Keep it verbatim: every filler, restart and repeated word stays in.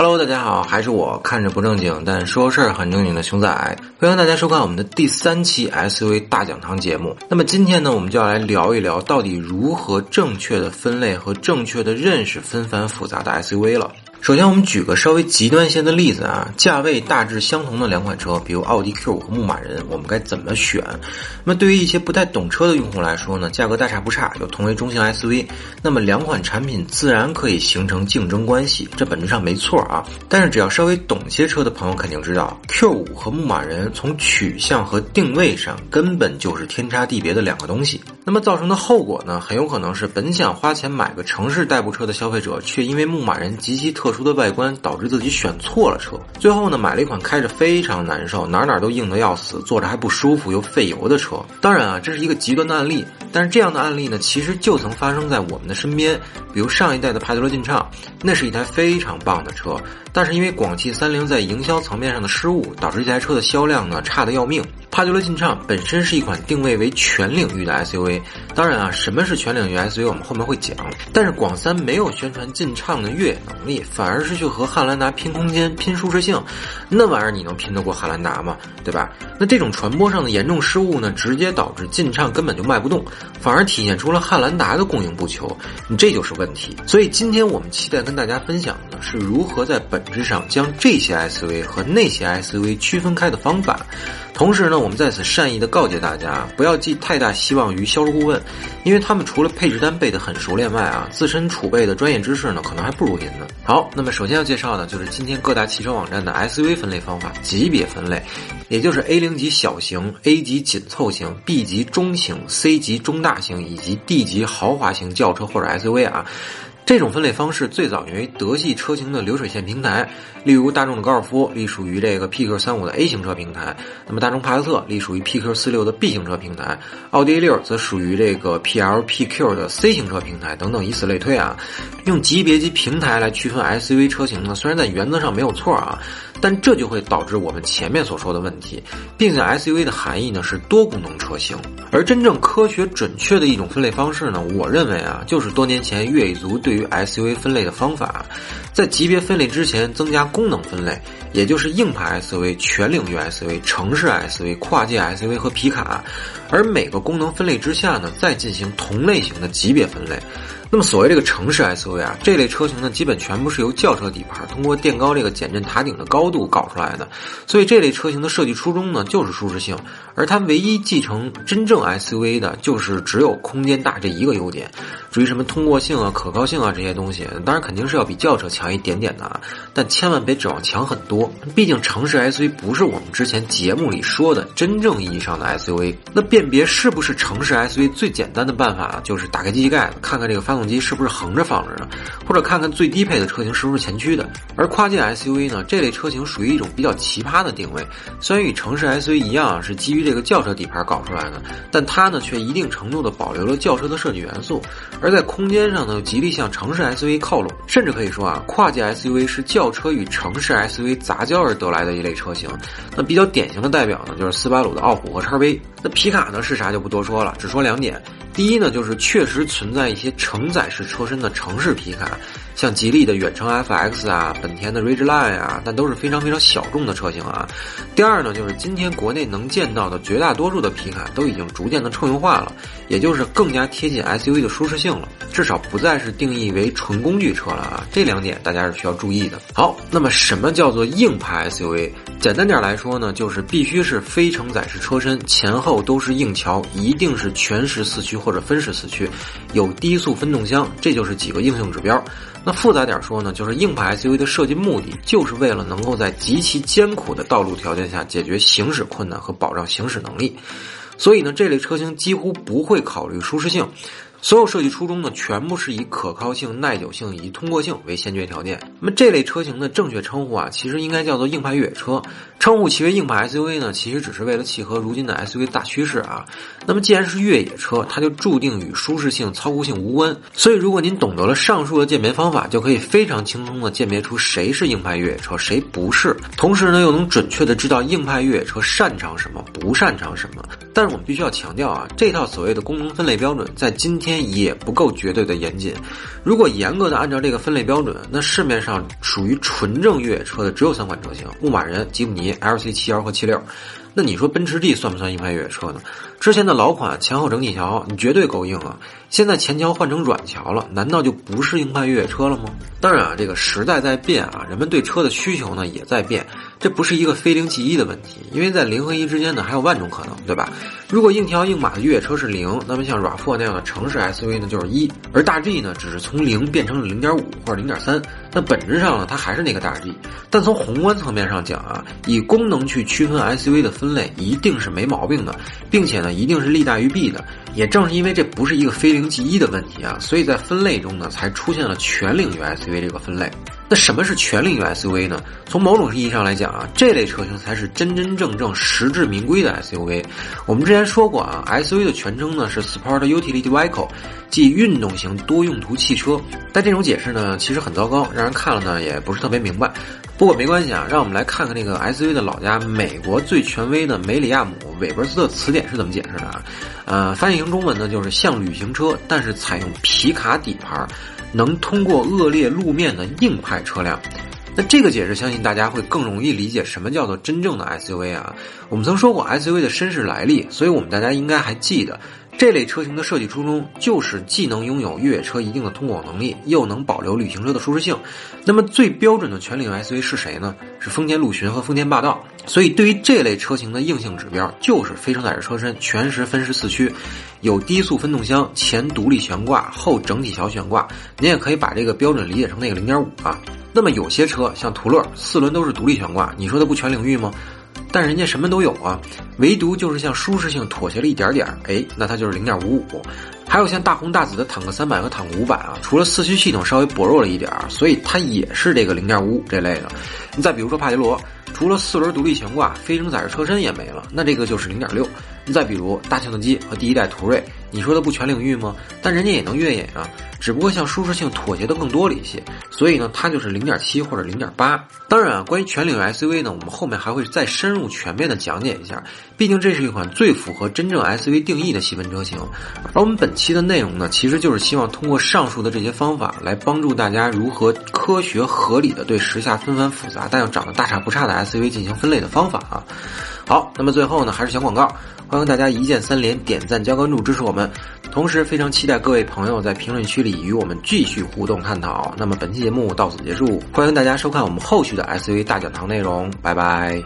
Hello， 大家好，还是我看着不正经，但说事儿很正经的熊仔，欢迎大家收看我们的第三期 S U V 大讲堂节目。那么今天呢，我们就要来聊一聊到底如何正确的分类和正确的认识纷繁复杂的 S U V 了。首先我们举个稍微极端些的例子啊，价位大致相同的两款车，比如奥迪 Q 五 和牧马人，我们该怎么选？那么对于一些不太懂车的用户来说呢，价格大差不差，又同为中型 S U V， 那么两款产品自然可以形成竞争关系，这本质上没错啊。但是只要稍微懂些车的朋友肯定知道， Q 五 和牧马人从取向和定位上根本就是天差地别的两个东西。那么造成的后果呢，很有可能是本想花钱买个城市代步车的消费者，却因为牧马人极其特特殊的外观导致自己选错了车，最后呢买了一款开着非常难受，哪哪都硬得要死，坐着还不舒服又费油的车。当然啊，这是一个极端的案例，但是这样的案例呢其实就曾发生在我们的身边。比如上一代的帕杰罗劲畅，那是一台非常棒的车，但是因为广汽三菱在营销层面上的失误，导致这台车的销量呢差得要命。帕杰罗劲畅本身是一款定位为全领域的 S U V， 当然啊，什么是全领域 S U V 我们后面会讲，但是广三没有宣传劲畅的越野能力，反而是去和汉兰达拼空间、拼舒适性，那玩意儿你能拼得过汉兰达吗？对吧？那这种传播上的严重失误呢，直接导致劲畅根本就卖不动，反而体现出了汉兰达的供应不求，你这就是问题。所以今天我们期待跟大家分享的是如何在本质上将这些 S U V 和那些 S U V 区分开的方法。同时呢，我们在此善意的告诫大家，不要寄太大希望于销售顾问，因为他们除了配置单背的很熟练外啊，自身储备的专业知识呢，可能还不如您呢。好，那么首先要介绍的就是今天各大汽车网站的 S U V 分类方法，级别分类，也就是 A 零 级小型、A 级紧凑型、B 级中型、C 级中大型以及 D 级豪华型轿车或者 S U V 啊。这种分类方式最早源于德系车型的流水线平台，例如大众的高尔夫隶属于这个 P Q 三十五 的 A 型车平台，那么大众帕萨特隶属于 P Q 四十六 的 B 型车平台，奥迪 A 六 则属于这个 P L P Q 的 C 型车平台等等，以此类推啊。用级别及平台来区分 S U V 车型呢，虽然在原则上没有错啊，但这就会导致我们前面所说的问题，并且 S U V 的含义呢是多功能车型。而真正科学准确的一种分类方式呢，我认为啊，就是多年前越野族对于 S U V 分类的方法，在级别分类之前增加功能分类，也就是硬派 S U V、全领域 S U V、城市 S U V、跨界 S U V 和皮卡，而每个功能分类之下呢，再进行同类型的级别分类。那么所谓这个城市 S U V 啊，这类车型呢，基本全部是由轿车底盘通过垫高这个减震塔顶的高度搞出来的，所以这类车型的设计初衷呢，就是舒适性，而它唯一继承真正 S U V 的，就是只有空间大这一个优点。至于什么通过性啊、可靠性啊这些东西，当然肯定是要比轿车强一点点的啊，但千万别指望强很多，毕竟城市 S U V 不是我们之前节目里说的真正意义上的 S U V。 那辨别是不是城市 S U V 最简单的办法就是打开机器盖子，看看这个发动机是不是横着放着的，或者看看最低配的车型是不是前驱的。而跨界 S U V 呢，这类车型属于一种比较奇葩的定位，虽然与城市 S U V 一样是基于这个轿车底盘搞出来的，但它呢却一定程度的保留了轿车的设计元素，而在空间上呢极力向城市 S U V 靠拢，甚至可以说啊，跨界 S U V 是轿车与城市 S U V 杂交而得来的一类车型。那比较典型的代表呢就是斯巴鲁的傲虎和 X V。 那皮卡呢是啥就不多说了，只说两点。第一呢，就是确实存在一些承载式车身的城市皮卡，像吉利的远程 F X 啊，本田的 Ridgeline 啊，但都是非常非常小众的车型啊。第二呢，就是今天国内能见到的绝大多数的皮卡都已经逐渐的乘用化了，也就是更加贴近 S U V 的舒适性了，至少不再是定义为纯工具车了啊。这两点大家是需要注意的。好，那么什么叫做硬派 S U V？ 简单点来说呢，就是必须是非承载式车身，前后都是硬桥，一定是全时四驱或者分时四驱，有低速分动箱，这就是几个硬性指标。那复杂点说呢，就是硬派 S U V 的设计目的就是为了能够在极其艰苦的道路条件下解决行驶困难和保障行驶能力，所以呢这类车型几乎不会考虑舒适性，所有设计初衷呢全部是以可靠性、耐久性以及通过性为先决条件。那么这类车型的正确称呼啊，其实应该叫做硬派越野车，称呼其为硬派 S U V 呢，其实只是为了契合如今的 S U V 大趋势啊。那么既然是越野车，它就注定与舒适性、操控性无关，所以如果您懂得了上述的鉴别方法，就可以非常轻松的鉴别出谁是硬派越野车，谁不是，同时呢又能准确的知道硬派越野车擅长什么，不擅长什么。但是我们必须要强调啊，这套所谓的功能分类标准在今天天也不够绝对的严谨。如果严格的按照这个分类标准，那市面上属于纯正越野车的只有三款车型：牧马人、吉普尼 L C 七十一 和七十六。那你说奔驰 D 算不算硬派越野车呢？之前的老款前后整体桥你绝对够硬啊，现在前桥换成软桥了，难道就不是硬派越野车了吗？当然啊，这个时代在变啊，人们对车的需求呢也在变，这不是一个非零即一的问题，因为在零和一之间呢还有万种可能，对吧？如果硬桥硬马的越野车是零，那么像 R A V 四 那样的城市 S U V 呢就是一，而大 G 呢只是从零变成了 零点五 或者 零点三， 那本质上呢它还是那个大 G。 但从宏观层面上讲啊，以功能去区分 S U V 的分类一定是没毛病的，并且呢一定是利大于弊的。也正是因为这不是一个非零即一的问题啊，所以在分类中呢才出现了全领域 S U V 这个分类。那什么是全领域 S U V 呢？从某种意义上来讲啊，这类车型才是真真正正实至名归的 S U V。 我们之前说过啊， S U V 的全称呢是 Sport Utility Vehicle， 即运动型多用途汽车。但这种解释呢其实很糟糕，让人看了呢也不是特别明白。不过没关系啊，让我们来看看这个 S U V 的老家美国最权威的梅里亚姆韦伯斯特词典是怎么解释的啊。呃，翻译成中文呢就是像旅行车，但是采用皮卡底盘，能通过恶劣路面的硬派车辆。那这个解释相信大家会更容易理解什么叫做真正的 S U V 啊。我们曾说过 S U V 的身世来历，所以我们大家应该还记得，这类车型的设计初衷就是既能拥有越野车一定的通过能力，又能保留旅行车的舒适性。那么最标准的全领域 S U V 是谁呢？是丰田陆巡和丰田霸道。所以对于这类车型的硬性指标就是非承载式车身，全时分时四驱，有低速分动箱，前独立悬挂，后整体桥悬挂。您也可以把这个标准理解成那个 零点五 啊。那么有些车像途乐四轮都是独立悬挂，你说它不全领域吗？但人家什么都有啊，唯独就是像舒适性妥协了一点点，哎，那它就是 零点五五。 还有像大红大紫的坦克三百和坦克五百啊，除了四驱系统稍微薄弱了一点，所以它也是这个 零点五五 这类的。你再比如说帕杰罗，除了四轮独立悬挂，非承载式车身也没了，那这个就是 零点六。 你再比如大庆的机和第一代途锐，你说它不全领域吗？但人家也能越野啊，只不过像舒适性妥协的更多了一些，所以呢它就是 零点七 或者 零点八。 当然啊，关于全领域 S U V 呢，我们后面还会再深入全面的讲解一下，毕竟这是一款最符合真正 S U V 定义的细分车型。而我们本期的内容呢，其实就是希望通过上述的这些方法来帮助大家如何科学合理的对时下纷繁复杂但又长得大差不差的 S U V 进行分类的方法啊。好，那么最后呢还是小广告，欢迎大家一键三连，点赞加关注支持我们，同时非常期待各位朋友在评论区里与我们继续互动探讨。那么本期节目到此结束，欢迎大家收看我们后续的 S U V 大讲堂内容，拜拜。